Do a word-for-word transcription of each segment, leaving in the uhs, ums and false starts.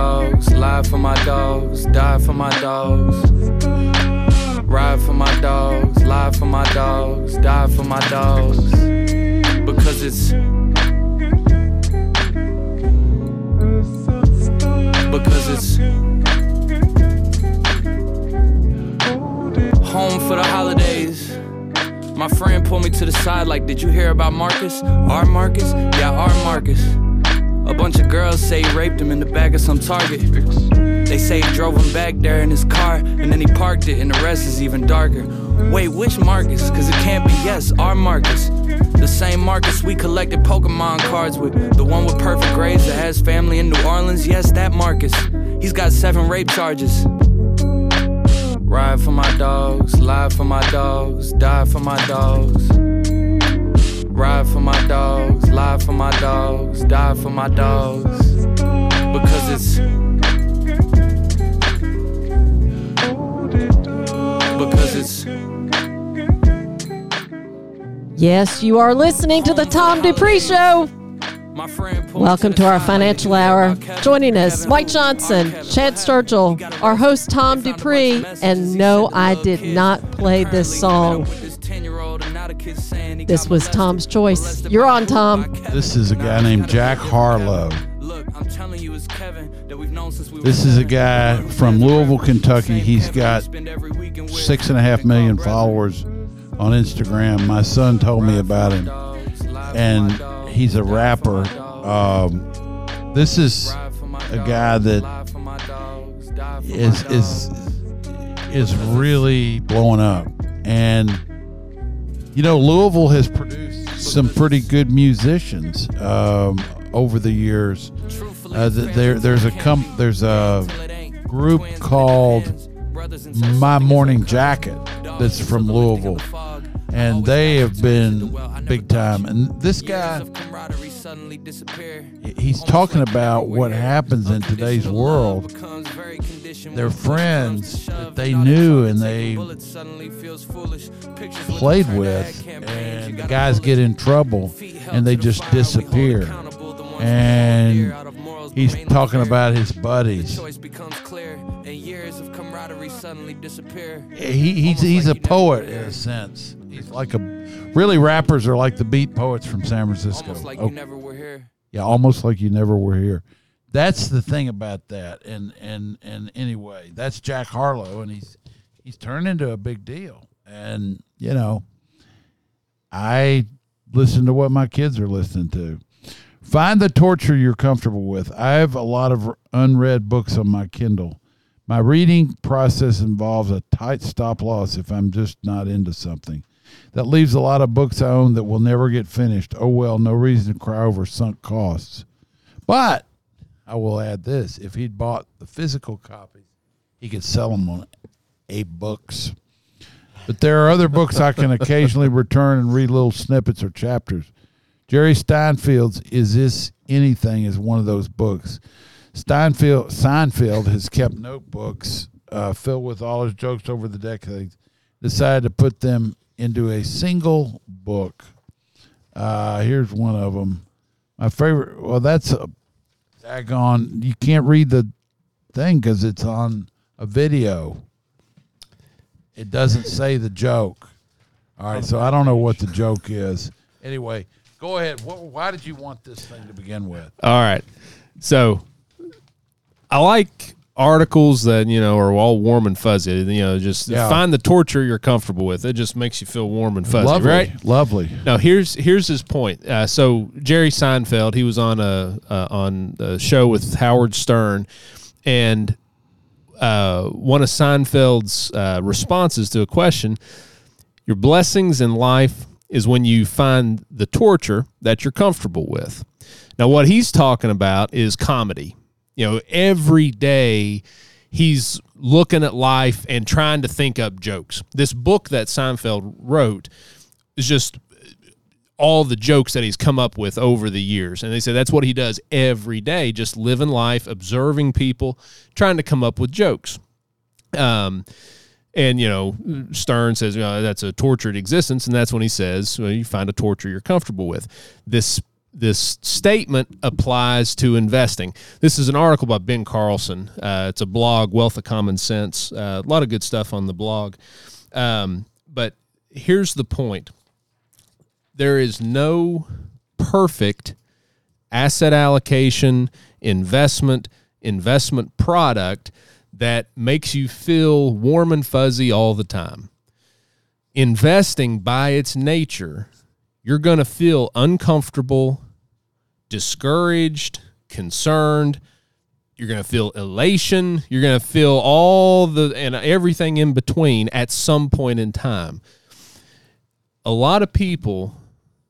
dogs, lie for my dogs, die for my dogs. Ride for my dogs, lie for my dogs, die for my dogs. Because it's Because it's home for the holidays. My friend pulled me to the side like, did you hear about Marcus? Our Marcus? Yeah, our Marcus. A bunch of girls say he raped him in the back of some Target. They say he drove him back there in his car, and then he parked it, and the rest is even darker. Wait, which Marcus? Cause it can't be, yes, our Marcus. The same Marcus we collected Pokemon cards with. The one with perfect grades that has family in New Orleans. Yes, that Marcus. He's got seven rape charges. Ride for my dogs, lie for my dogs, die for my dogs. Ride for my dogs, lie for my dogs, die for my dogs. Because it's Because it's Yes, you are listening to the Tom Dupree Show. Welcome to our Financial Hour. Joining us, Mike Johnson, Chad Sturgill, our host Tom Dupree, and no, I did not play this song. This was Tom's choice. You're on, Tom. This is a guy named Jack Harlow. This is a guy from Louisville, Kentucky. He's got six and a half million followers on Instagram. My son told me about him, and he's a rapper. Um, this is a guy that is is is really blowing up, and you know, Louisville has produced some pretty good musicians um, over the years. Uh, there, there's a com- there's a group called My Morning Jacket that's from Louisville, and they have been big time. And this guy, he's talking about what happens in today's world. Their friends that they knew and they played with, and the guys get in trouble and they just disappear. And he's talking about his buddies. He, he's he's a poet in a sense. He's like a really rappers are like the beat poets from San Francisco. Almost like you never were here. Yeah, almost like you never were here. That's the thing about that. And and and anyway, that's Jack Harlow, and he's he's turned into a big deal. And you know, I listen to what my kids are listening to. Find the torture you're comfortable with. I have a lot of unread books on my Kindle. My reading process involves a tight stop loss if I'm just not into something. That leaves a lot of books I own that will never get finished. Oh, well, no reason to cry over sunk costs. But I will add this. If he'd bought the physical copies, he could sell them on A-Books. But there are other books I can occasionally return and read little snippets or chapters. Jerry Seinfeld's Is This Anything is one of those books. Steinfeld, Seinfeld has kept notebooks uh, filled with all his jokes over the decades, decided to put them into a single book. Uh, here's one of them. My favorite, well, that's a daggone, you can't read the thing because it's on a video. It doesn't say the joke. All right, so I don't know what the joke is. Anyway. Go ahead. What, why did you want this thing to begin with? All right. So I like articles that, you know, are all warm and fuzzy. You know, just yeah. Find the torture you're comfortable with. It just makes you feel warm and fuzzy, lovely, right? Lovely. Now, here's here's his point. Uh, so Jerry Seinfeld, he was on a uh, on a show with Howard Stern, and uh, one of Seinfeld's uh, responses to a question, your blessings in life is when you find the torture that you're comfortable with. Now, what he's talking about is comedy. You know, every day he's looking at life and trying to think up jokes. This book that Seinfeld wrote is just all the jokes that he's come up with over the years. And they say that's what he does every day, just living life, observing people, trying to come up with jokes. Um And, you know, Stern says, you know, that's a tortured existence. And that's when he says, well, you find a torture you're comfortable with. This this statement applies to investing. This is an article by Ben Carlson. Uh, it's a blog, Wealth of Common Sense. Uh, a lot of good stuff on the blog. Um, but here's the point. There is no perfect asset allocation, investment, investment product that makes you feel warm and fuzzy all the time. Investing by its nature, you're going to feel uncomfortable, discouraged, concerned. You're going to feel elation. You're going to feel all the and everything in between at some point in time. A lot of people,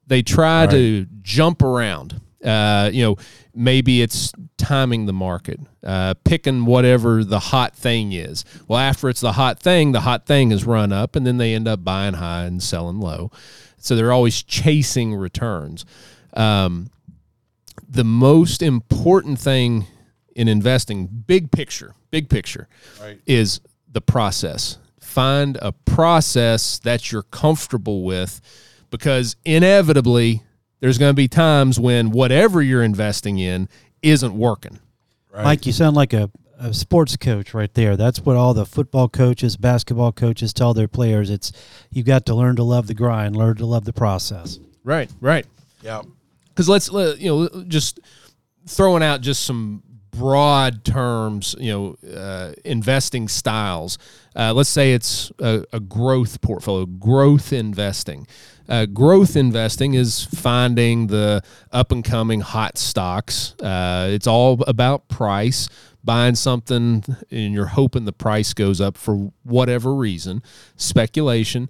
they try right. to jump around. Uh, you know, maybe it's timing the market, uh, picking whatever the hot thing is. Well, after it's the hot thing, the hot thing is run up, and then they end up buying high and selling low. So they're always chasing returns. Um, the most important thing in investing, big picture, big picture, right. is the process. Find a process that you're comfortable with, because inevitably there's going to be times when whatever you're investing in isn't working. Right. Mike, you sound like a, a sports coach right there. That's what all the football coaches, basketball coaches tell their players. It's you've got to learn to love the grind, learn to love the process. Right, right. Yeah. Because let's, you know, just throwing out just some broad terms, you know, uh, investing styles. Uh, let's say it's a, a growth portfolio, growth investing. Uh, growth investing is finding the up-and-coming hot stocks. Uh, it's all about price, buying something, and you're hoping the price goes up for whatever reason, speculation.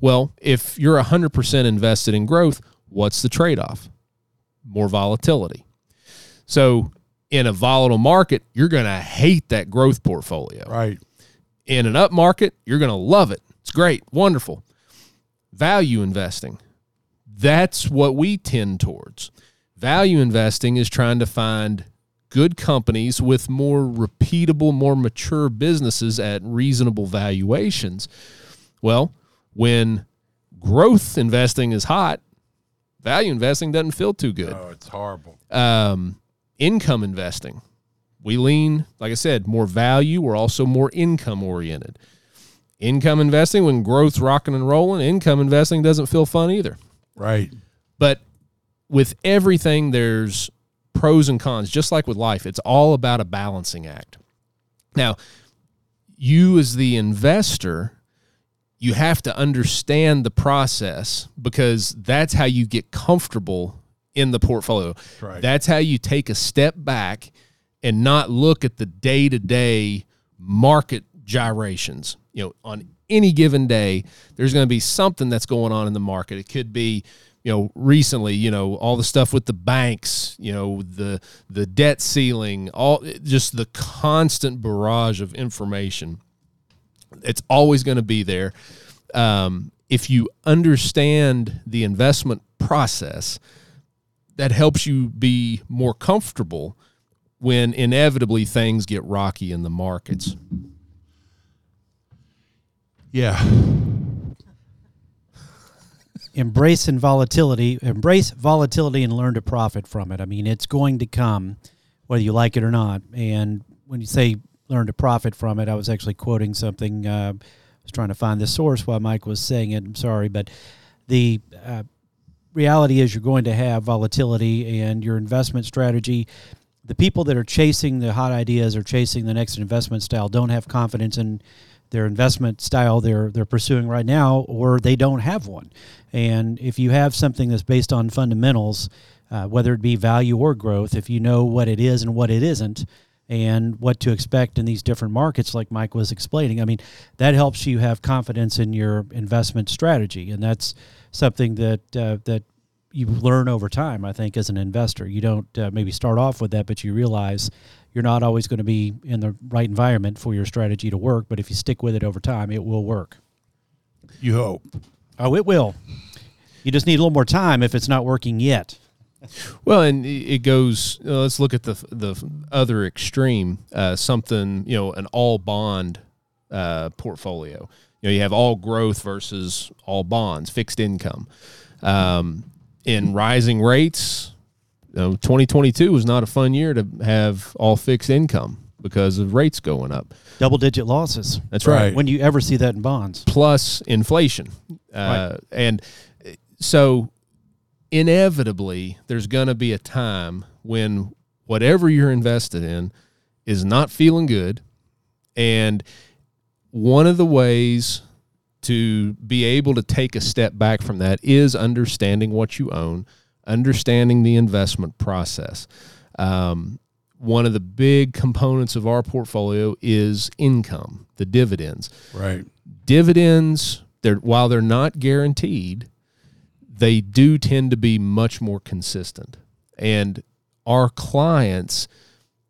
Well, if you're one hundred percent invested in growth, what's the trade-off? More volatility. So in a volatile market, you're going to hate that growth portfolio. Right. In an up market, you're going to love it. It's great, wonderful. Value investing, that's what we tend towards. Value investing is trying to find good companies with more repeatable, more mature businesses at reasonable valuations. Well, when growth investing is hot, value investing doesn't feel too good. Oh, it's horrible. Um, income investing. We lean, like I said, more value. We're also more income oriented. Income investing, when growth's rocking and rolling, income investing doesn't feel fun either. Right. But with everything, there's pros and cons. Just like with life, it's all about a balancing act. Now, you as the investor, you have to understand the process, because that's how you get comfortable in the portfolio. Right. That's how you take a step back and not look at the day-to-day market gyrations. You know, on any given day, there's going to be something that's going on in the market. It could be, you know, recently, you know, all the stuff with the banks, you know, the the debt ceiling, all just the constant barrage of information. It's always going to be there. Um, if you understand the investment process, that helps you be more comfortable when inevitably things get rocky in the markets. Yeah. Embrace in volatility, embrace volatility and learn to profit from it. I mean, it's going to come whether you like it or not. And when you say learn to profit from it, I was actually quoting something. Uh, I was trying to find the source while Mike was saying it. I'm sorry, but the uh, reality is you're going to have volatility, and your investment strategy, the people that are chasing the hot ideas or chasing the next investment style don't have confidence in their investment style they're they're pursuing right now, or they don't have one. And if you have something that's based on fundamentals, uh, whether it be value or growth, if you know what it is and what it isn't and what to expect in these different markets, like Mike was explaining, I mean, that helps you have confidence in your investment strategy. And that's something that uh, that you learn over time, I think, as an investor. You don't uh, maybe start off with that, but you realize you're not always going to be in the right environment for your strategy to work, but if you stick with it over time, it will work. You hope. Oh, it will. You just need a little more time if it's not working yet. Well, and it goes, uh, let's look at the the other extreme, uh, something, you know, an all bond uh, portfolio. You know, you have all growth versus all bonds, fixed income. Um, in rising rates, um, twenty twenty-two was not a fun year to have all fixed income because of rates going up. Double-digit losses. That's right. right. When you ever see that in bonds. Plus inflation. Uh, right. And so inevitably, there's going to be a time when whatever you're invested in is not feeling good. And one of the ways to be able to take a step back from that is understanding what you own, understanding the investment process. Um, one of the big components of our portfolio is income, the dividends. Right. Dividends, they're, while they're not guaranteed, they do tend to be much more consistent. And our clients,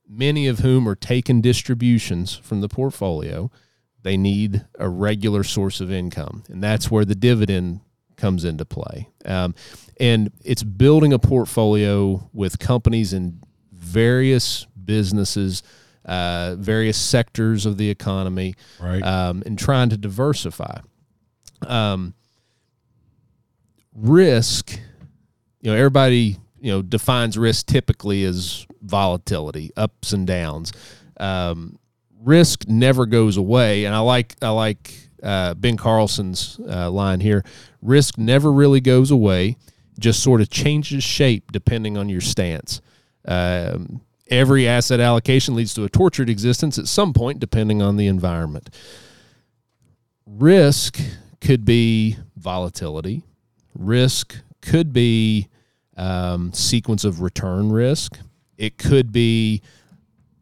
many of whom are taking distributions from the portfolio, they need a regular source of income. And that's where the dividend comes into play. Um, and it's building a portfolio with companies in various businesses, uh, various sectors of the economy, right. um, and trying to diversify. Um, risk, you know, everybody, you know, defines risk typically as volatility, ups and downs. Um, risk never goes away. And I like, I like uh, Ben Carlson's uh, line here. Risk never really goes away, just sort of changes shape depending on your stance. Um, every asset allocation leads to a tortured existence at some point, depending on the environment. Risk could be volatility. Risk could be um, sequence of return risk. It could be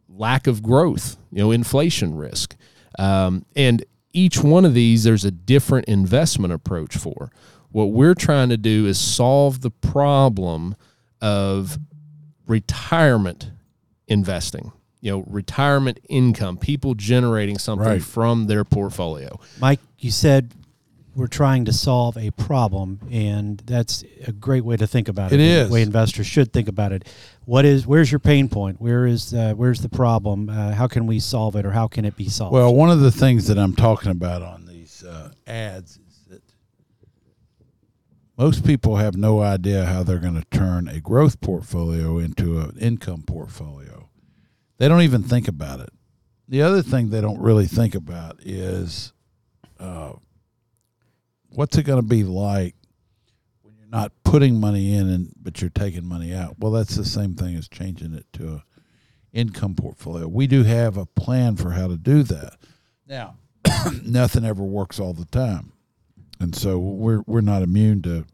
lack of growth, you know, inflation risk. Um, and each one of these, there's a different investment approach for. What we're trying to do is solve the problem of retirement investing, you know, retirement income, people generating something right. from their portfolio. Mike, you said we're trying to solve a problem, and that's a great way to think about it. It is. The way investors should think about it. What is, where's your pain point? Where is, uh, where's the problem? Uh, how can we solve it, or how can it be solved? Well, one of the things that I'm talking about on these uh, ads is that most people have no idea how they're going to turn a growth portfolio into an income portfolio. They don't even think about it. The other thing they don't really think about is, uh, what's it going to be like when you're not putting money in and but you're taking money out? Well, that's the same thing as changing it to an income portfolio. We do have a plan for how to do that. Now, nothing ever works all the time, and so we're we're not immune to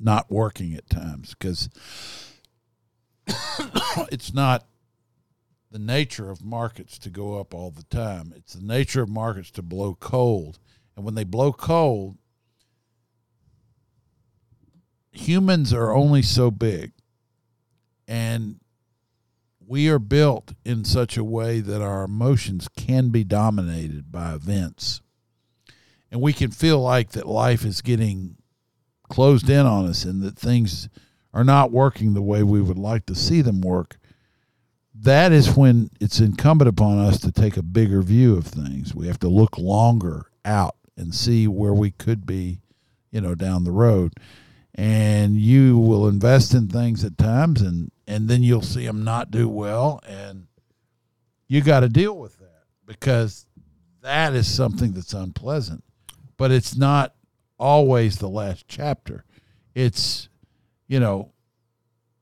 not working at times because it's not the nature of markets to go up all the time. It's the nature of markets to blow cold, and when they blow cold, humans are only so big, and we are built in such a way that our emotions can be dominated by events, and we can feel like that life is getting closed in on us and that things are not working the way we would like to see them work. That is when it's incumbent upon us to take a bigger view of things. We have to look longer out and see where we could be, you know, down the road. And you will invest in things at times, and, and then you'll see them not do well, and you got to deal with that because that is something that's unpleasant. But it's not always the last chapter. It's, you know,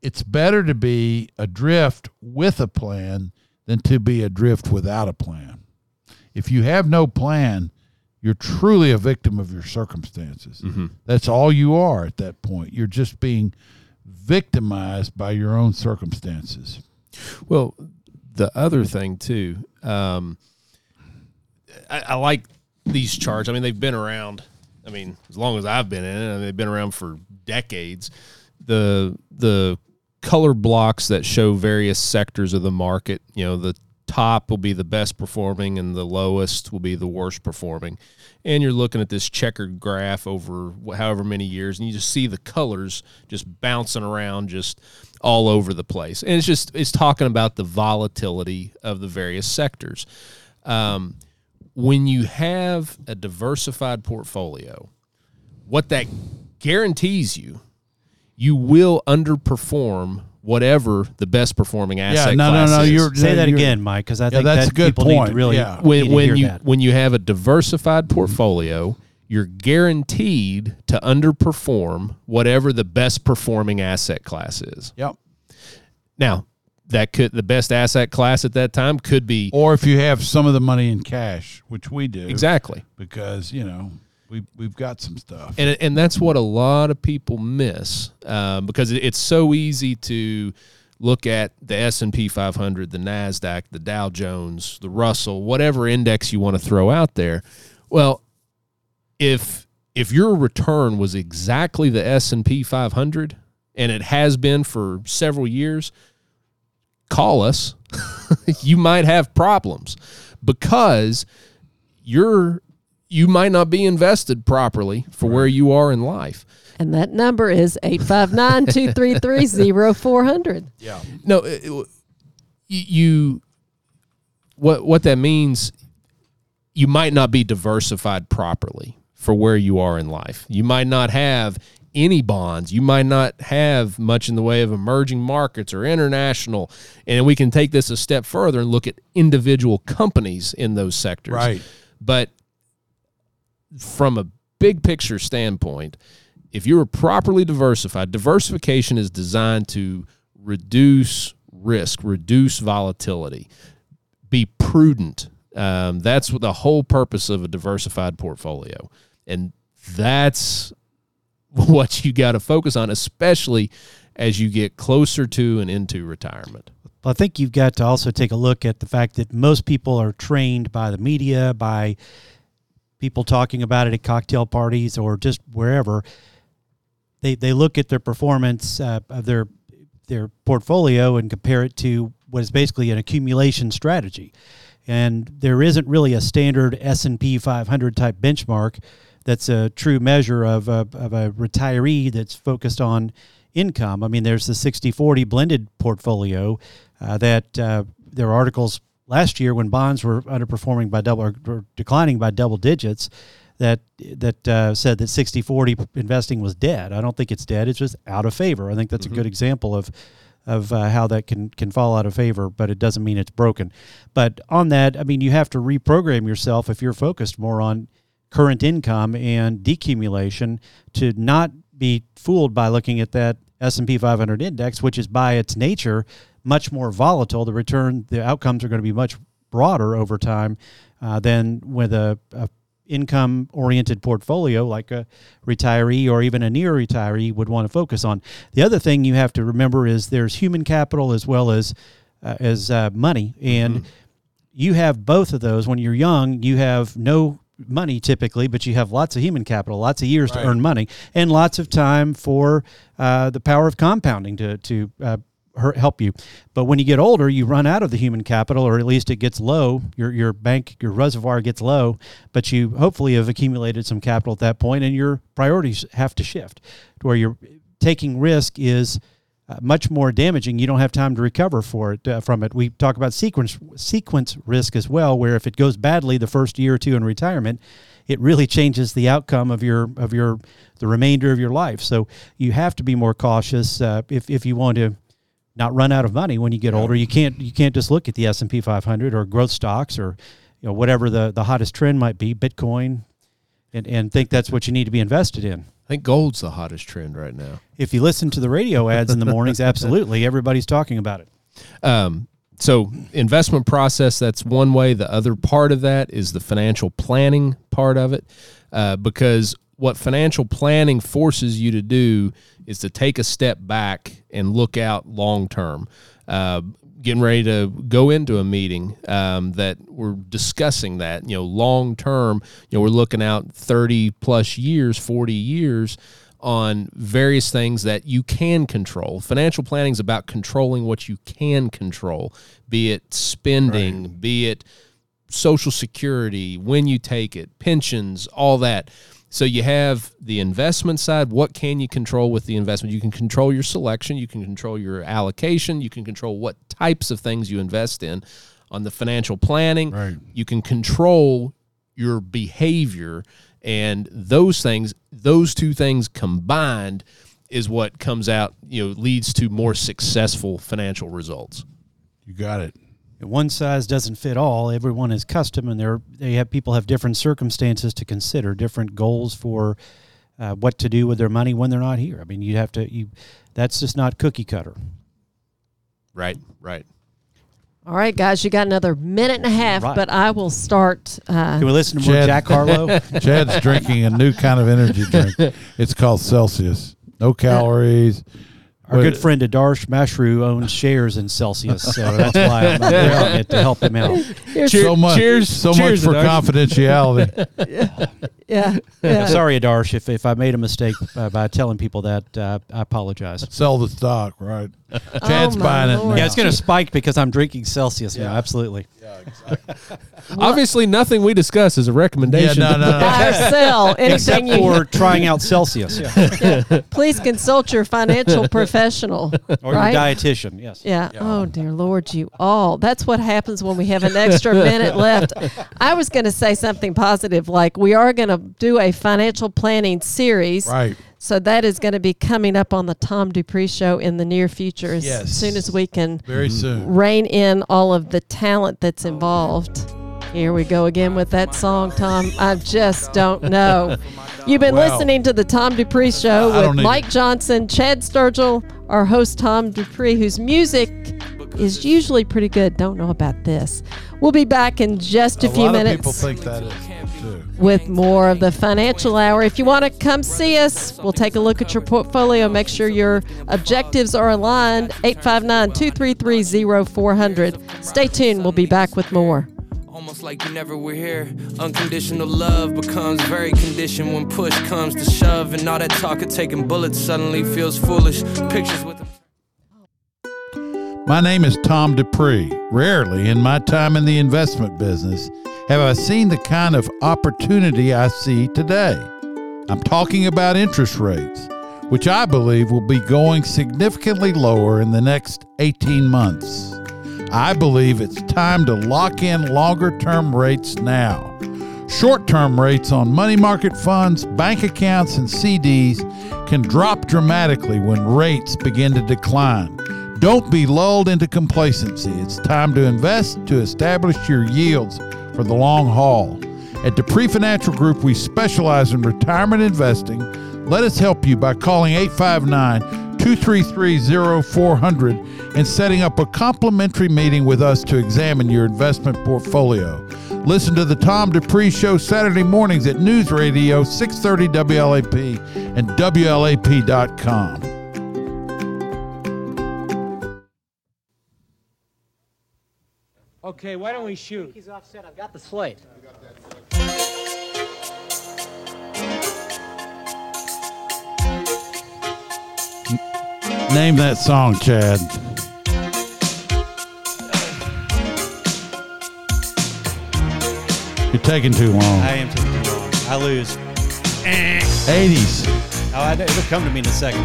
it's better to be adrift with a plan than to be adrift without a plan. If you have no plan, you're truly a victim of your circumstances. Mm-hmm. That's all you are at that point. You're just being victimized by your own circumstances. Well, the other thing, too, um, I, I like these charts. I mean, they've been around, I mean, as long as I've been in it, I mean, they've been around for decades. The, the color blocks that show various sectors of the market, you know, the top will be the best performing and the lowest will be the worst performing. And you're looking at this checkered graph over however many years, and you just see the colors just bouncing around just all over the place. And it's just, it's talking about the volatility of the various sectors. Um, when you have a diversified portfolio, what that guarantees you, you will underperform whatever the best performing asset yeah, no, class no, no, is. You're, Say that you're, again, Mike, because I yeah, think that's that a good point. Need to really yeah. when, need to when hear you that. When you have a diversified portfolio, you're guaranteed to underperform whatever the best performing asset class is. Yep. Now, that could the best asset class at that time could be, or if you have some of the money in cash, which we do, exactly, because you know. We've, we've got some stuff. And and that's what a lot of people miss um, because it, it's so easy to look at the S and P five hundred, the Nasdaq, the Dow Jones, the Russell, whatever index you want to throw out there. Well, if if your return was exactly the S and P five hundred, and it has been for several years, call us. You might have problems because you're... you might not be invested properly for where you are in life. And that number is eight five nine, two three three, oh four hundred. Yeah. No, it, you, what, what that means, you might not be diversified properly for where you are in life. You might not have any bonds. You might not have much in the way of emerging markets or international. And we can take this a step further and look at individual companies in those sectors. Right. But from a big picture standpoint, if you were properly diversified, diversification is designed to reduce risk, reduce volatility, be prudent. Um, that's what the whole purpose of a diversified portfolio. And that's what you got to focus on, especially as you get closer to and into retirement. Well, I think you've got to also take a look at the fact that most people are trained by the media, by people talking about it at cocktail parties or just wherever. They they look at their performance uh, of their their portfolio and compare it to what is basically an accumulation strategy. And there isn't really a standard S and P five hundred type benchmark that's a true measure of a, of a retiree that's focused on income. I mean, there's the sixty forty blended portfolio uh, that uh, there are articles last year, when bonds were underperforming by double or declining by double digits, that that uh, said that sixty forty investing was dead. I don't think it's dead; it's just out of favor. I think that's mm-hmm. a good example of of uh, how that can can fall out of favor, but it doesn't mean it's broken. But on that, I mean, you have to reprogram yourself if you're focused more on current income and decumulation to not be fooled by looking at that S and P five hundred index, which is by its nature much more volatile. The return, the outcomes are going to be much broader over time uh, than with a, a income-oriented portfolio like a retiree or even a near retiree would want to focus on. The other thing you have to remember is there's human capital as well as uh, as uh, money, and mm-hmm. you have both of those. When you're young, you have no money typically, but you have lots of human capital, lots of years right. to earn money, and lots of time for uh, the power of compounding to to uh, help you. But when you get older, you run out of the human capital, or at least it gets low. Your your bank, your reservoir gets low, but you hopefully have accumulated some capital at that point, and your priorities have to shift to where you're taking risk is uh, much more damaging. You don't have time to recover for it uh, from it. We talk about sequence sequence risk as well, where if it goes badly the first year or two in retirement, it really changes the outcome of your of your the remainder of your life. So you have to be more cautious uh, if if you want to not run out of money when you get older. You can't you can't just look at the S and P five hundred or growth stocks or you know whatever the, the hottest trend might be, Bitcoin, and, and think that's what you need to be invested in. I think gold's the hottest trend right now. If you listen to the radio ads in the mornings, absolutely. Everybody's talking about it. Um, so investment process, that's one way. The other part of that is the financial planning part of it uh, because what financial planning forces you to do is to take a step back and look out long term. Uh, getting ready to go into a meeting um, that we're discussing that, you know, long term. You know, we're looking out thirty plus years, forty years on various things that you can control. Financial planning is about controlling what you can control, be it spending, right. be it Social Security, when you take it, pensions, all that. So you have the investment side. What can you control with the investment? You can control your selection. You can control your allocation. You can control what types of things you invest in. On the financial planning, right. you can control your behavior. And those things, those two things combined is what comes out, you know, leads to more successful financial results. You got it. One size doesn't fit all. Everyone is custom, and they're, they have people have different circumstances to consider, different goals for uh, what to do with their money when they're not here. I mean, you have to. You, that's just not cookie cutter. Right. Right. All right, guys, you got another minute and a half, right. but I will start. Uh, Can we listen to more Chad, Jack Harlow? Chad's drinking a new kind of energy drink. It's called Celsius. No calories. Our but, good friend Adarsh Mashru owns shares in Celsius, so that's why I'm there on it to help him out. Cheers, so much, cheers, so cheers, much for Adarsh. Confidentiality. Yeah, yeah, yeah. Sorry, Adarsh, if, if I made a mistake uh, by telling people that, uh, I apologize. Sell the stock, right? Chad's oh buying it. Now. Yeah, it's going to spike because I'm drinking Celsius yeah. now. Absolutely. Yeah, exactly. Obviously, nothing we discuss is a recommendation. Yeah, no, no, no. Buy or sell anything. Except for trying out Celsius. Yeah. Yeah. Please consult your financial professional or right? your dietitian. Yes. Yeah. yeah. Oh dear Lord, you all. That's what happens when we have an extra minute left. I was going to say something positive, like we are going to do a financial planning series. Right. So that is going to be coming up on the Tom Dupree Show in the near future as yes. soon as we can Very soon. rein in all of the talent that's involved. Here we go again with that song, Tom. I just don't know. You've been well, listening to the Tom Dupree Show with Mike Johnson, Chad Sturgill, our host Tom Dupree, whose music is usually pretty good. Don't know about this. We'll be back in just a, a few lot minutes. Of people think that is true. With more of the Financial Hour. If you want to come see us, we'll take a look at your portfolio, make sure your objectives are aligned. Eight five nine, two three three, oh four hundred. Stay tuned, we'll be back with more. Almost like you never were here. Unconditional love becomes very conditioned when push comes to shove, and all that talk of taking bullets suddenly feels foolish. Pictures with My name is Tom Dupree. Rarely in my time in the investment business have I seen the kind of opportunity I see today. I'm talking about interest rates, which I believe will be going significantly lower in the next eighteen months. I believe it's time to lock in longer-term rates now. Short-term rates on money market funds, bank accounts, and C Ds can drop dramatically when rates begin to decline. Don't be lulled into complacency. It's time to invest to establish your yields for the long haul. At Dupree Financial Group, we specialize in retirement investing. Let us help you by calling eight five nine, two three three, oh four hundred and setting up a complimentary meeting with us to examine your investment portfolio. Listen to the Tom Dupree Show Saturday mornings at News Radio six thirty W L A P and W L A P dot com. Okay, why don't we shoot? He's offset. I've got the slate. Name that song, Chad. You're taking too long. I am taking too long. I lose. eighties. Oh, I know. It'll come to me in a second.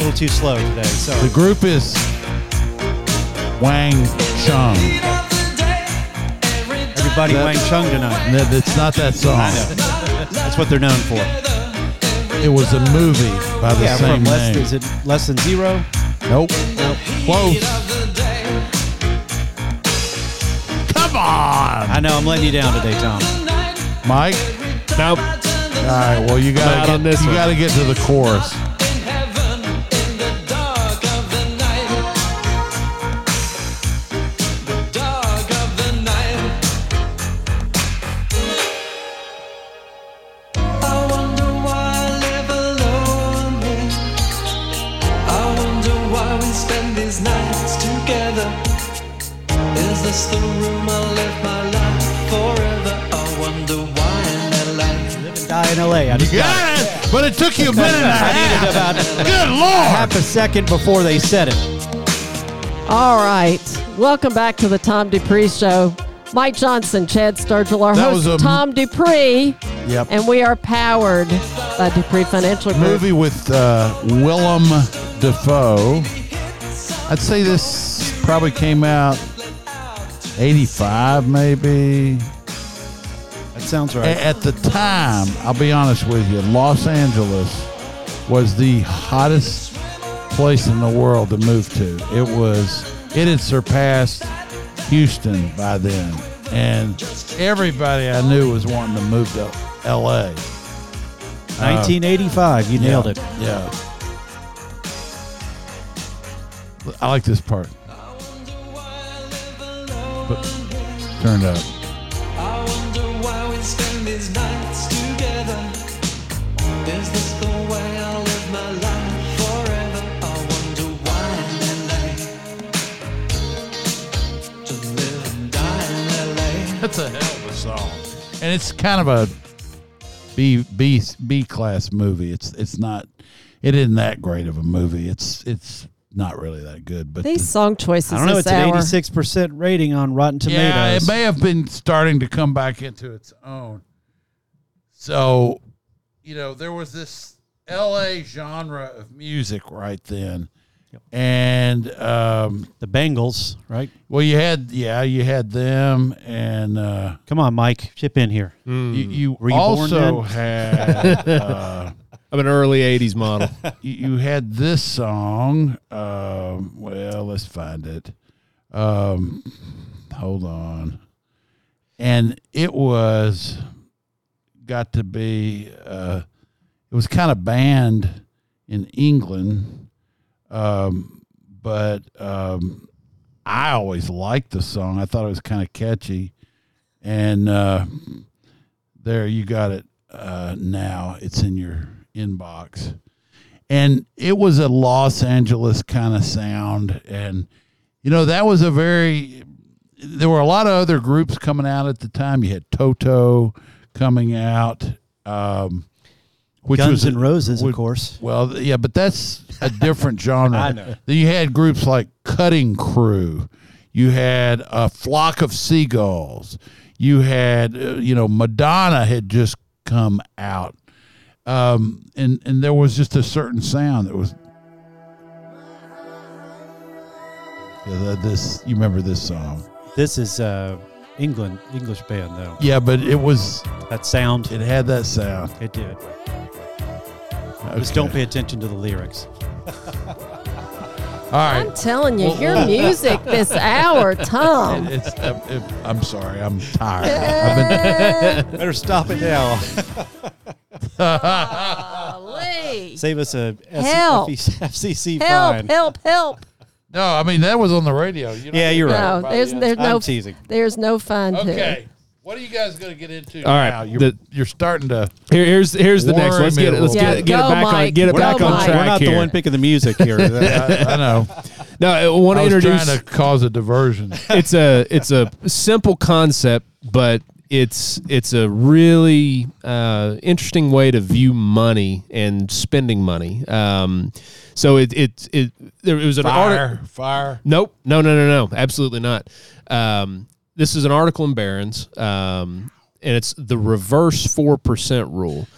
A little too slow today. Sorry. The group is Wang Chung. Everybody that's, Wang Chung tonight. That, it's not that song. I know. That's what they're known for. It was a movie by the yeah, same from less, name. Is it Less Than Zero? Nope. nope. Close. Come on. I know. I'm letting you down today, Tom. Mike? Nope. All right. Well, you got to get, you got to get to the chorus. But it took you a minute and a half. I needed about Good Lord. half a second before they said it. All right. Welcome back to the Tom Dupree Show. Mike Johnson, Chad Sturgill, our that host, a, Tom Dupree. Yep. And we are powered by Dupree Financial Group. Movie with uh, Willem Dafoe. I'd say this probably came out eighty-five, maybe. Sounds right. At the time, I'll be honest with you, Los Angeles was the hottest place in the world to move to. It was, it had surpassed Houston by then. And everybody I knew was wanting to move to L A. nineteen eighty-five, uh, you nailed yeah, it. Yeah. I like this part. But turned up. I wonder why we spend these nights together. Is this the way I live my life forever? I wonder why in L A. To live and die in L A. That's a hell of a song. And it's kind of a B B B class movie. It's it's not it isn't that great of a movie. It's it's not really that good, but these the, song choices. I don't know. It's an eighty-six percent rating on Rotten Tomatoes. Yeah, it may have been starting to come back into its own. So, you know, there was this L A genre of music right then, yep. and um, the Bangles, right? Well, you had yeah, you had them, and uh, come on, Mike, chip in here. Mm. You, you, Were you also born had. Uh, I'm an early eighties model. You had this song. Um, well, let's find it. Um, hold on. And it was got to be, uh, it was kind of banned in England, um, but um, I always liked the song. I thought it was kind of catchy. And uh, there, you got it uh, now. It's in your inbox, and it was a Los Angeles kind of sound. And you know, that was a very there were a lot of other groups coming out at the time. You had Toto coming out, um which Guns was Guns N' Roses, which, of course. Well, yeah, but that's a different genre. I know. You had groups like Cutting Crew, you had A Flock of Seagulls, you had uh, you know Madonna had just come out. Um, and, and there was just a certain sound that was, yeah, the, this, you remember this song? This is uh England, English band though. Yeah, but it was that sound. It had that sound. It did. Okay. Just don't pay attention to the lyrics. All right. I'm telling you, your music this hour, Tom. It, it's, it, it, I'm sorry. I'm tired. I've been, better stop it now. Save us a F C C fine. Help, help, help. No, I mean, that was on the radio. You know, yeah, you're right. No, there's, there's no, I'm teasing. There's no fine tune. Okay. What are you guys going to get into All right, now? You're, the, you're starting to here, Here's here's the next one. Let's get it, let's yeah, get, get it back Mike, on get it back on track here. We're not the one picking the music here. I, I know. No, I want to introduce. I was trying to cause a diversion. It's a it's a simple concept, but it's it's a really uh, interesting way to view money and spending money. Um, so it it it there it was an fire art- fire. Nope. No no no no. Absolutely not. Um, This is an article in Barron's, um, and it's the reverse four percent rule.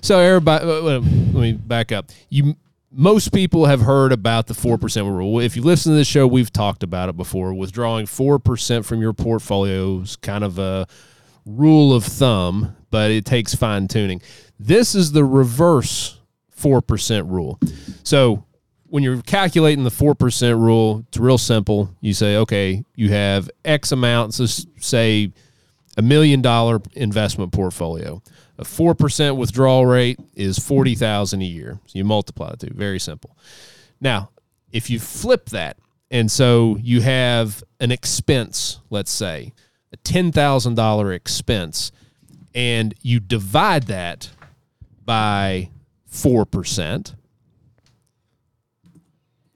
So everybody, let me back up. You, most people have heard about the four percent rule. If you listen to this show, we've talked about it before. Withdrawing four percent from your portfolio is kind of a rule of thumb, but it takes fine-tuning. This is the reverse four percent rule. So when you're calculating the four percent rule, it's real simple. You say, okay, you have X amount, so say a million dollar investment portfolio. A four percent withdrawal rate is forty thousand dollars a year. So you multiply the two. Very simple. Now, if you flip that, and so you have an expense, let's say, a ten thousand dollars expense, and you divide that by four percent,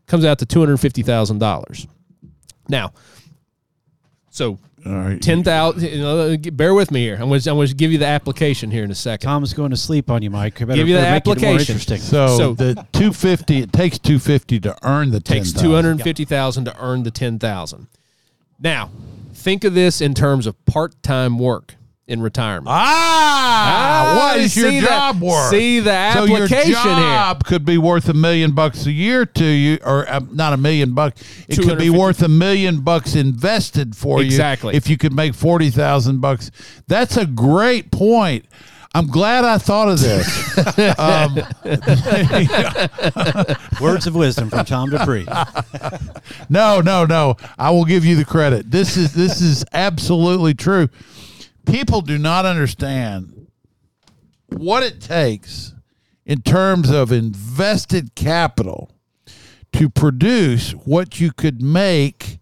comes out to two hundred fifty thousand dollars. Now, so right. ten thousand, you know, bear with me here. I'm going to, I'm going to give you the application here in a second. Tom is going to sleep on you, Mike. You better, give you the application. It so, so the two hundred fifty, it takes two hundred fifty to earn the ten thousand. Takes two hundred fifty thousand to earn the ten thousand. Now, think of this in terms of part-time work in retirement. Ah, ah what is your job the, worth? See the application here. So your job here could be worth a million bucks a year to you, or uh, not a million bucks. It could be worth a million bucks invested for exactly. you. Exactly. If you could make forty thousand bucks, that's a great point. I'm glad I thought of this. um, Words of wisdom from Tom Dupree. No, no, no. I will give you the credit. This is this is absolutely true. People do not understand what it takes in terms of invested capital to produce what you could make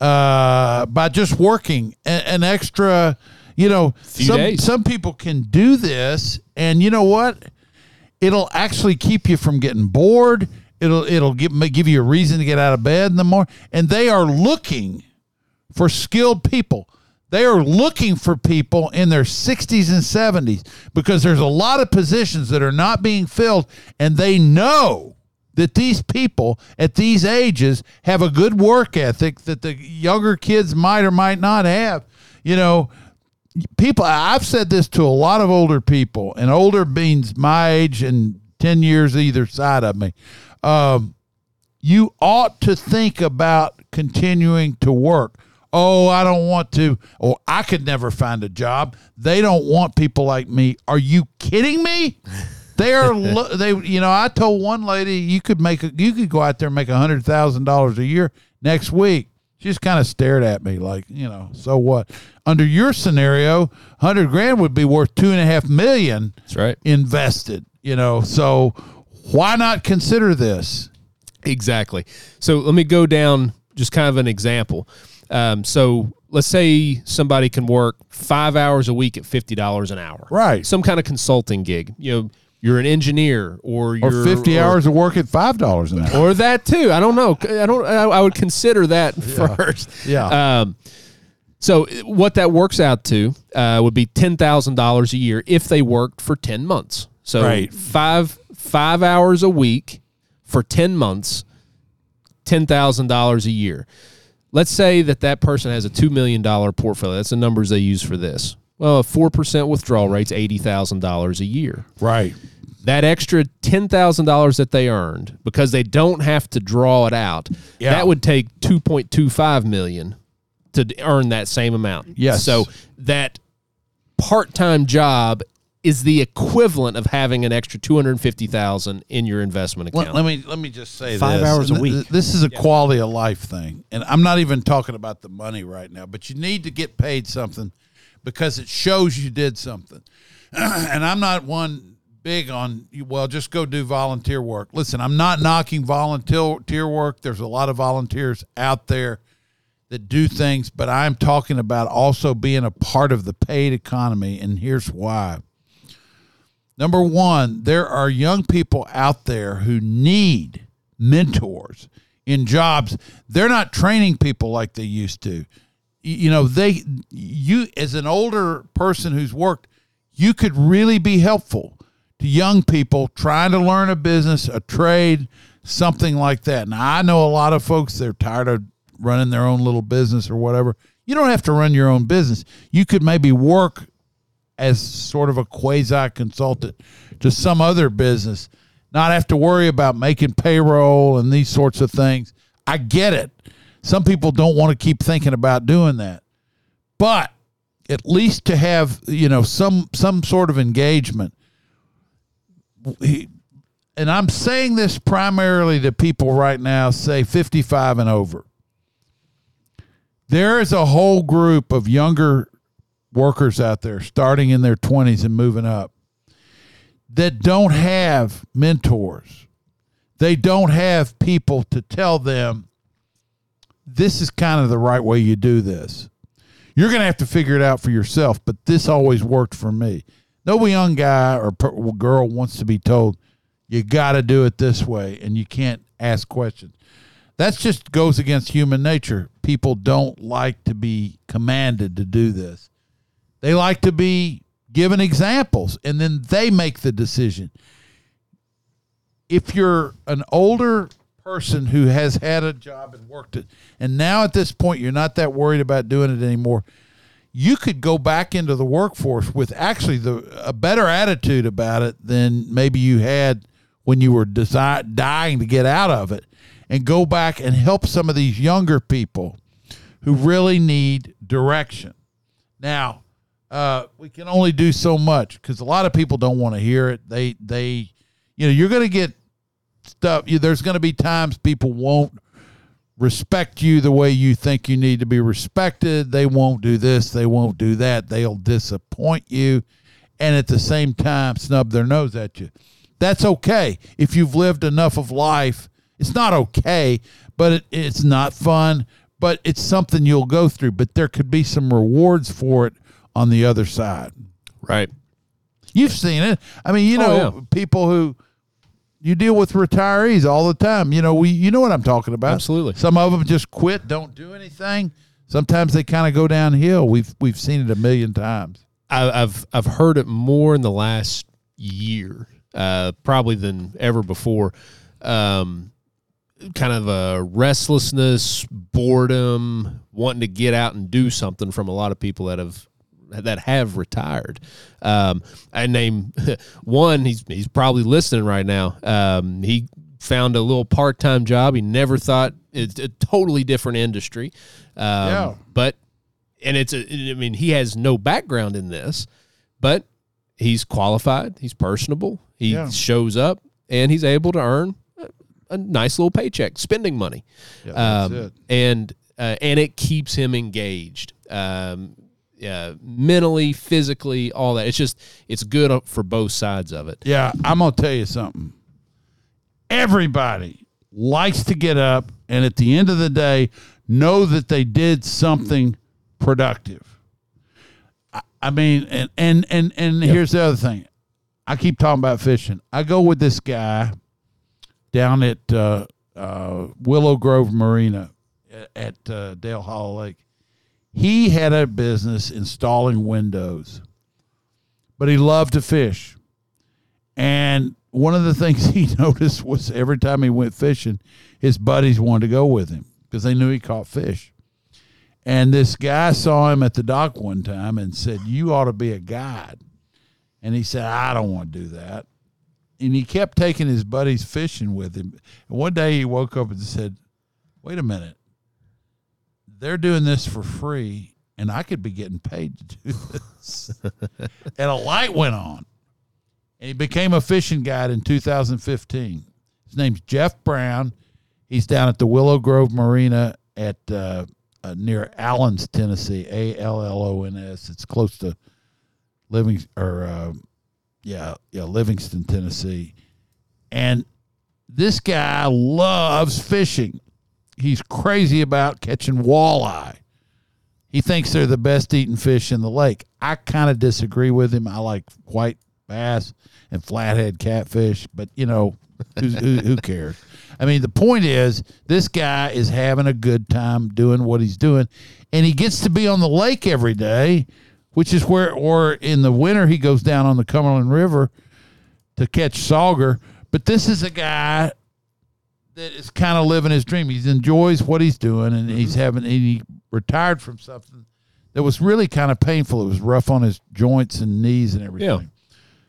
uh, by just working an extra. You know, some days. Some people can do this, and you know what? It'll actually keep you from getting bored. It'll it'll give give you a reason to get out of bed in the morning. And they are looking for skilled people. They are looking for people in their sixties and seventies because there's a lot of positions that are not being filled, and they know that these people at these ages have a good work ethic that the younger kids might or might not have. You know, people, I've said this to a lot of older people, and older means my age and ten years either side of me. Um, you ought to think about continuing to work. Oh, I don't want to, or I could never find a job. They don't want people like me. Are you kidding me? They are, they, you know, I told one lady you could make a, you could go out there and make one hundred thousand dollars a year next week. She just kind of stared at me like, you know, so what? Under your scenario, hundred grand would be worth two and a half million. That's right. Invested, you know, so why not consider this? Exactly. So let me go down just kind of an example. Um, so let's say somebody can work five hours a week at fifty dollars an hour. Right. Some kind of consulting gig, you know. You're an engineer, or you're or fifty or, hours of work at five dollars an hour, or that too. I don't know. I don't. I, I would consider that yeah. first. Yeah. Um, so what that works out to uh, would be ten thousand dollars a year if they worked for ten months. So right. five five hours a week for ten months, ten thousand dollars a year. Let's say that that person has a two million dollar portfolio. That's the numbers they use for this. Well, a four percent withdrawal rate's eighty thousand dollars a year. Right. That extra ten thousand dollars that they earned, because they don't have to draw it out, yeah. that would take two point two five million dollars to earn that same amount. Yes. So that part-time job is the equivalent of having an extra two hundred fifty thousand dollars in your investment account. Let, let me let me just say Five this. Five hours a week. This is a yeah. quality of life thing, and I'm not even talking about the money right now, but you need to get paid something because it shows you did something. And I'm not one... big on, well, just go do volunteer work. Listen, I'm not knocking volunteer work. There's a lot of volunteers out there that do things, but I'm talking about also being a part of the paid economy, and here's why. Number one, there are young people out there who need mentors in jobs. They're not training people like they used to. You know, they, you as an older person who's worked, you could really be helpful to young people trying to learn a business, a trade, something like that. Now, I know a lot of folks, they're tired of running their own little business or whatever. You don't have to run your own business. You could maybe work as sort of a quasi-consultant to some other business, not have to worry about making payroll and these sorts of things. I get it. Some people don't want to keep thinking about doing that. But at least to have, you know, some some sort of engagement. He, and I'm saying this primarily to people right now, say fifty-five and over. There is a whole group of younger workers out there starting in their twenties and moving up that don't have mentors. They don't have people to tell them, this is kind of the right way you do this. You're going to have to figure it out for yourself, but this always worked for me. No young guy or girl wants to be told, you got to do it this way, and you can't ask questions. That just goes against human nature. People don't like to be commanded to do this. They like to be given examples, and then they make the decision. If you're an older person who has had a job and worked it, and now at this point you're not that worried about doing it anymore, you could go back into the workforce with actually the a better attitude about it than maybe you had when you were desi- dying to get out of it, and go back and help some of these younger people who really need direction. Now, uh, we can only do so much because a lot of people don't want to hear it. They, they, you know, you're going to get stuff. You, there's going to be times people won't respect you the way you think you need to be respected. They won't do this. They won't do that. They'll disappoint you. And at the same time, snub their nose at you. That's okay. If you've lived enough of life, it's not okay, but it, it's not fun, but it's something you'll go through, but there could be some rewards for it on the other side. Right. You've seen it. I mean, you know, oh, yeah. people who you deal with retirees all the time, you know, we, you know what I'm talking about. Absolutely. Some of them just quit, don't do anything. Sometimes they kind of go downhill. We've, we've seen it a million times. I've, I've heard it more in the last year, uh, probably than ever before. Um, kind of a restlessness, boredom, wanting to get out and do something from a lot of people that have, that have retired. Um, I name one, he's, he's probably listening right now. Um, he found a little part-time job. He never thought it's a totally different industry. Um, yeah. but, And it's, a, I mean, he has no background in this, but he's qualified, he's personable, he yeah. shows up, and he's able to earn a, a nice little paycheck, spending money. Yeah, um, that's it. And, uh, and it keeps him engaged, um, yeah, mentally, physically, all that. It's just, it's good for both sides of it. Yeah, I'm going to tell you something. Everybody likes to get up and at the end of the day know that they did something productive. I mean, and and and, and yep. here's the other thing. I keep talking about fishing. I go with this guy down at uh, uh, Willow Grove Marina at uh, Dale Hollow Lake. He had a business installing windows, but he loved to fish. And one of the things he noticed was every time he went fishing, his buddies wanted to go with him because they knew he caught fish. And this guy saw him at the dock one time and said, "You ought to be a guide." And he said, "I don't want to do that." And he kept taking his buddies fishing with him. And one day he woke up and said, "Wait a minute. They're doing this for free, and I could be getting paid to do this." And a light went on. And he became a fishing guide in two thousand fifteen. His name's Jeff Brown. He's down at the Willow Grove Marina at uh, – Uh, near Allens, Tennessee, A L L O N S. It's close to Living, or uh, yeah, yeah, Livingston, Tennessee. And this guy loves fishing. He's crazy about catching walleye. He thinks they're the best eating fish in the lake. I kind of disagree with him. I like white bass and flathead catfish, but you know, who, who cares? I mean, the point is, this guy is having a good time doing what he's doing, and he gets to be on the lake every day, which is where, or in the winter, he goes down on the Cumberland River to catch sauger. But this is a guy that is kind of living his dream. He enjoys what he's doing, and mm-hmm. he's having, and he retired from something that was really kind of painful. It was rough on his joints and knees and everything. Yeah.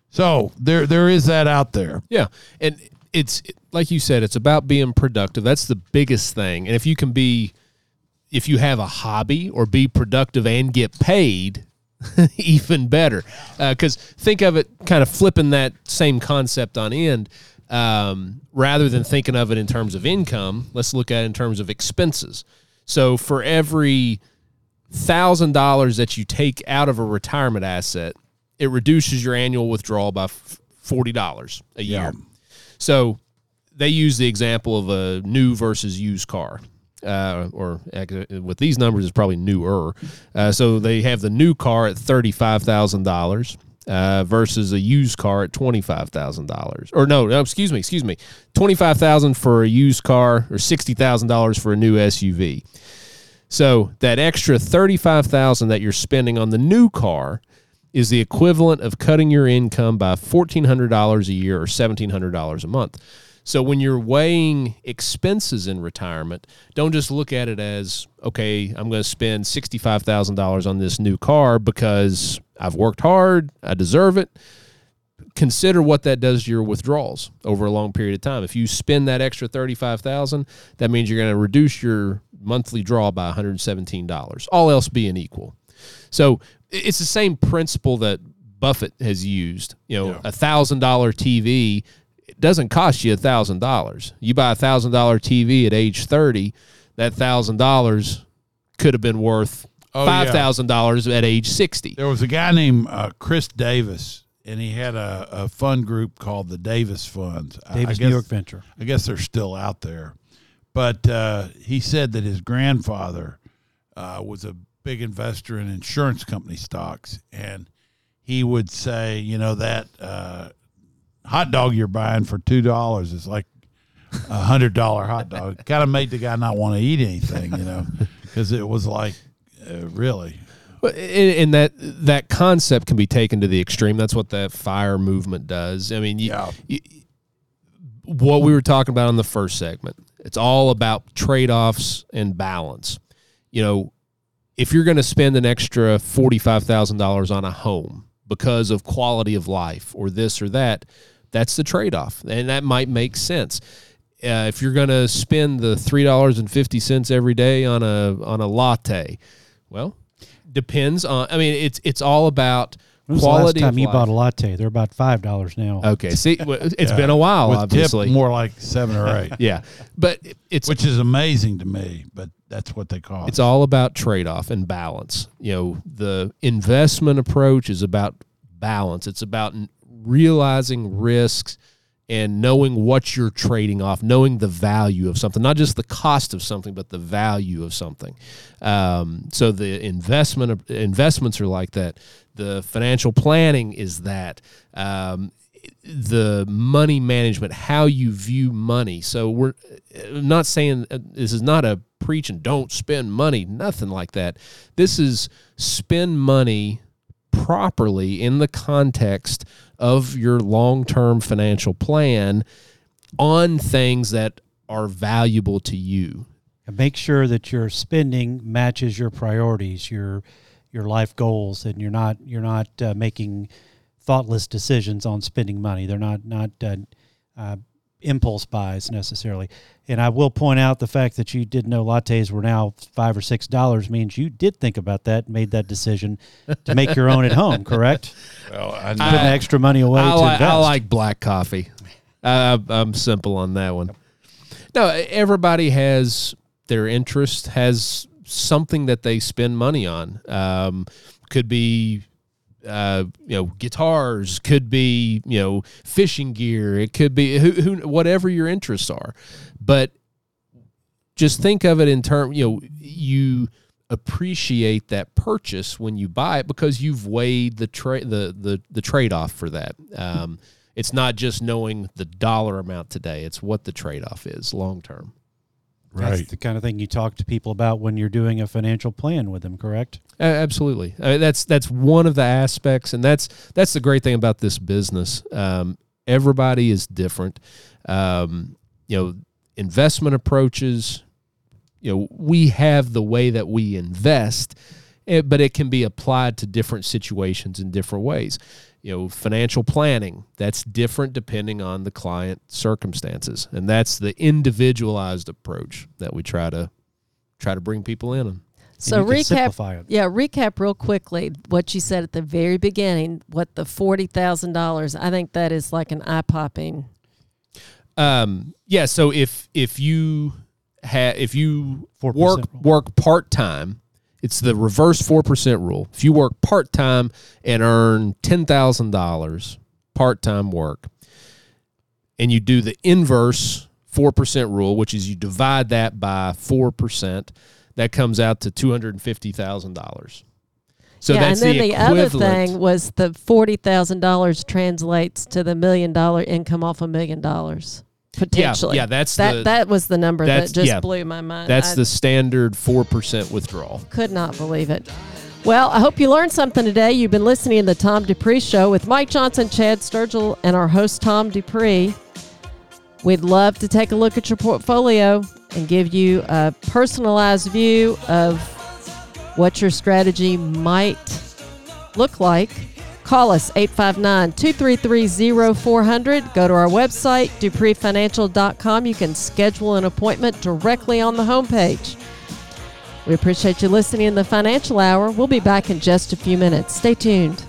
So there, there is that out there. Yeah, and it's like you said, it's about being productive. That's the biggest thing. And if you can be, if you have a hobby or be productive and get paid, even better. Because uh, think of it kind of flipping that same concept on end. Um, rather than thinking of it in terms of income, let's look at it in terms of expenses. So for every one thousand dollars that you take out of a retirement asset, it reduces your annual withdrawal by forty dollars a year. Yeah. So they use the example of a new versus used car, uh, or with these numbers, it's probably newer. Uh, so they have the new car at thirty-five thousand dollars uh, versus a used car at twenty-five thousand dollars. Or no, no, excuse me, excuse me, twenty-five thousand dollars for a used car or sixty thousand dollars for a new S U V. So that extra thirty-five thousand dollars that you're spending on the new car is the equivalent of cutting your income by fourteen hundred dollars a year or seventeen hundred dollars a month. So when you're weighing expenses in retirement, don't just look at it as, okay, I'm going to spend sixty-five thousand dollars on this new car because I've worked hard, I deserve it. Consider what that does to your withdrawals over a long period of time. If you spend that extra thirty-five thousand dollars, that means you're going to reduce your monthly draw by one hundred seventeen dollars, all else being equal. So it's the same principle that Buffett has used. You know, a thousand dollar T V doesn't cost you a thousand dollars. You buy a thousand dollar T V at age thirty, that thousand dollars could have been worth oh, five thousand yeah. dollars at age sixty. There was a guy named uh, Chris Davis. And he had a, a fund group called the Davis Funds. Davis I guess, New York Venture. I guess they're still out there. But uh, he said that his grandfather uh, was a big investor in insurance company stocks. And he would say, you know, that uh, hot dog you're buying for two dollars is like a one hundred dollars hot dog. It kind of made the guy not want to eat anything, you know, because it was like, uh, really. And that that concept can be taken to the extreme. That's what the FIRE movement does. I mean, you, yeah. you, what we were talking about in the first segment, it's all about trade-offs and balance. You know, if you're going to spend an extra forty-five thousand dollars on a home because of quality of life or this or that, that's the trade-off, and that might make sense. Uh, if you're going to spend the three dollars and fifty cents every day on a on a latte, well... Depends on, I mean, it's it's all about when was quality the last time of you life. Bought a latte? They're about five dollars now. Okay, see, it's yeah. been a while, with obviously. Tip, more like seven or eight. yeah, but it's... Which is amazing to me, but that's what they call it. It's all about trade-off and balance. You know, the investment approach is about balance. It's about realizing risks and knowing what you're trading off, knowing the value of something, not just the cost of something, but the value of something. Um, so the investment investments are like that. The financial planning is that. Um, the money management, how you view money. So we're I'm not saying uh, this is not a preach and don't spend money, nothing like that. This is spend money properly in the context of your long-term financial plan on things that are valuable to you. And make sure that your spending matches your priorities, your your life goals, and you're not you're not uh, making thoughtless decisions on spending money. They're not not uh, uh, impulse buys necessarily. And I will point out the fact that you didn't know lattes were now five or six dollars means you did think about that, made that decision to make your own at home, correct? Well, I know. Put an extra money away I to like, invest. I like black coffee. I, I'm simple on that one. No, everybody has their interest, has something that they spend money on. Um, could be. Uh, you know, guitars, could be, you know, fishing gear. It could be who, who, whatever your interests are. But just think of it in terms, you know, you appreciate that purchase when you buy it because you've weighed the tra- the, the, the trade-off for that. Um, it's not just knowing the dollar amount today. It's what the trade-off is long-term. Right. That's the kind of thing you talk to people about when you're doing a financial plan with them, correct? Uh, absolutely. I mean, that's that's one of the aspects, and that's that's the great thing about this business. Um, everybody is different. Um, you know, investment approaches, you know, we have the way that we invest, but it can be applied to different situations in different ways. You know, financial planning, that's different depending on the client circumstances. And that's the individualized approach that we try to try to bring people in on. So recap, yeah, recap real quickly what you said at the very beginning, what the forty thousand dollars, I think that is like an eye-popping. Um, yeah, so if if you ha- if you work work part-time, it's the reverse four percent rule. If you work part-time and earn ten thousand dollars part-time work, and you do the inverse four percent rule, which is you divide that by four percent, that comes out to two hundred fifty thousand dollars. So yeah, that's and then the, the other thing was the forty thousand dollars translates to the million-dollar income off a million dollars. Potentially. Yeah, yeah, that's that, the, that was the number that just yeah, blew my mind. That's I, the standard four percent withdrawal. Could not believe it. Well, I hope you learned something today. You've been listening to the Tom Dupree Show with Mike Johnson, Chad Sturgill, and our host, Tom Dupree. We'd love to take a look at your portfolio and give you a personalized view of what your strategy might look like. Call us, eight five nine, two three three, zero four zero zero. Go to our website, dupree financial dot com. You can schedule an appointment directly on the homepage. We appreciate you listening in the Financial Hour. We'll be back in just a few minutes. Stay tuned.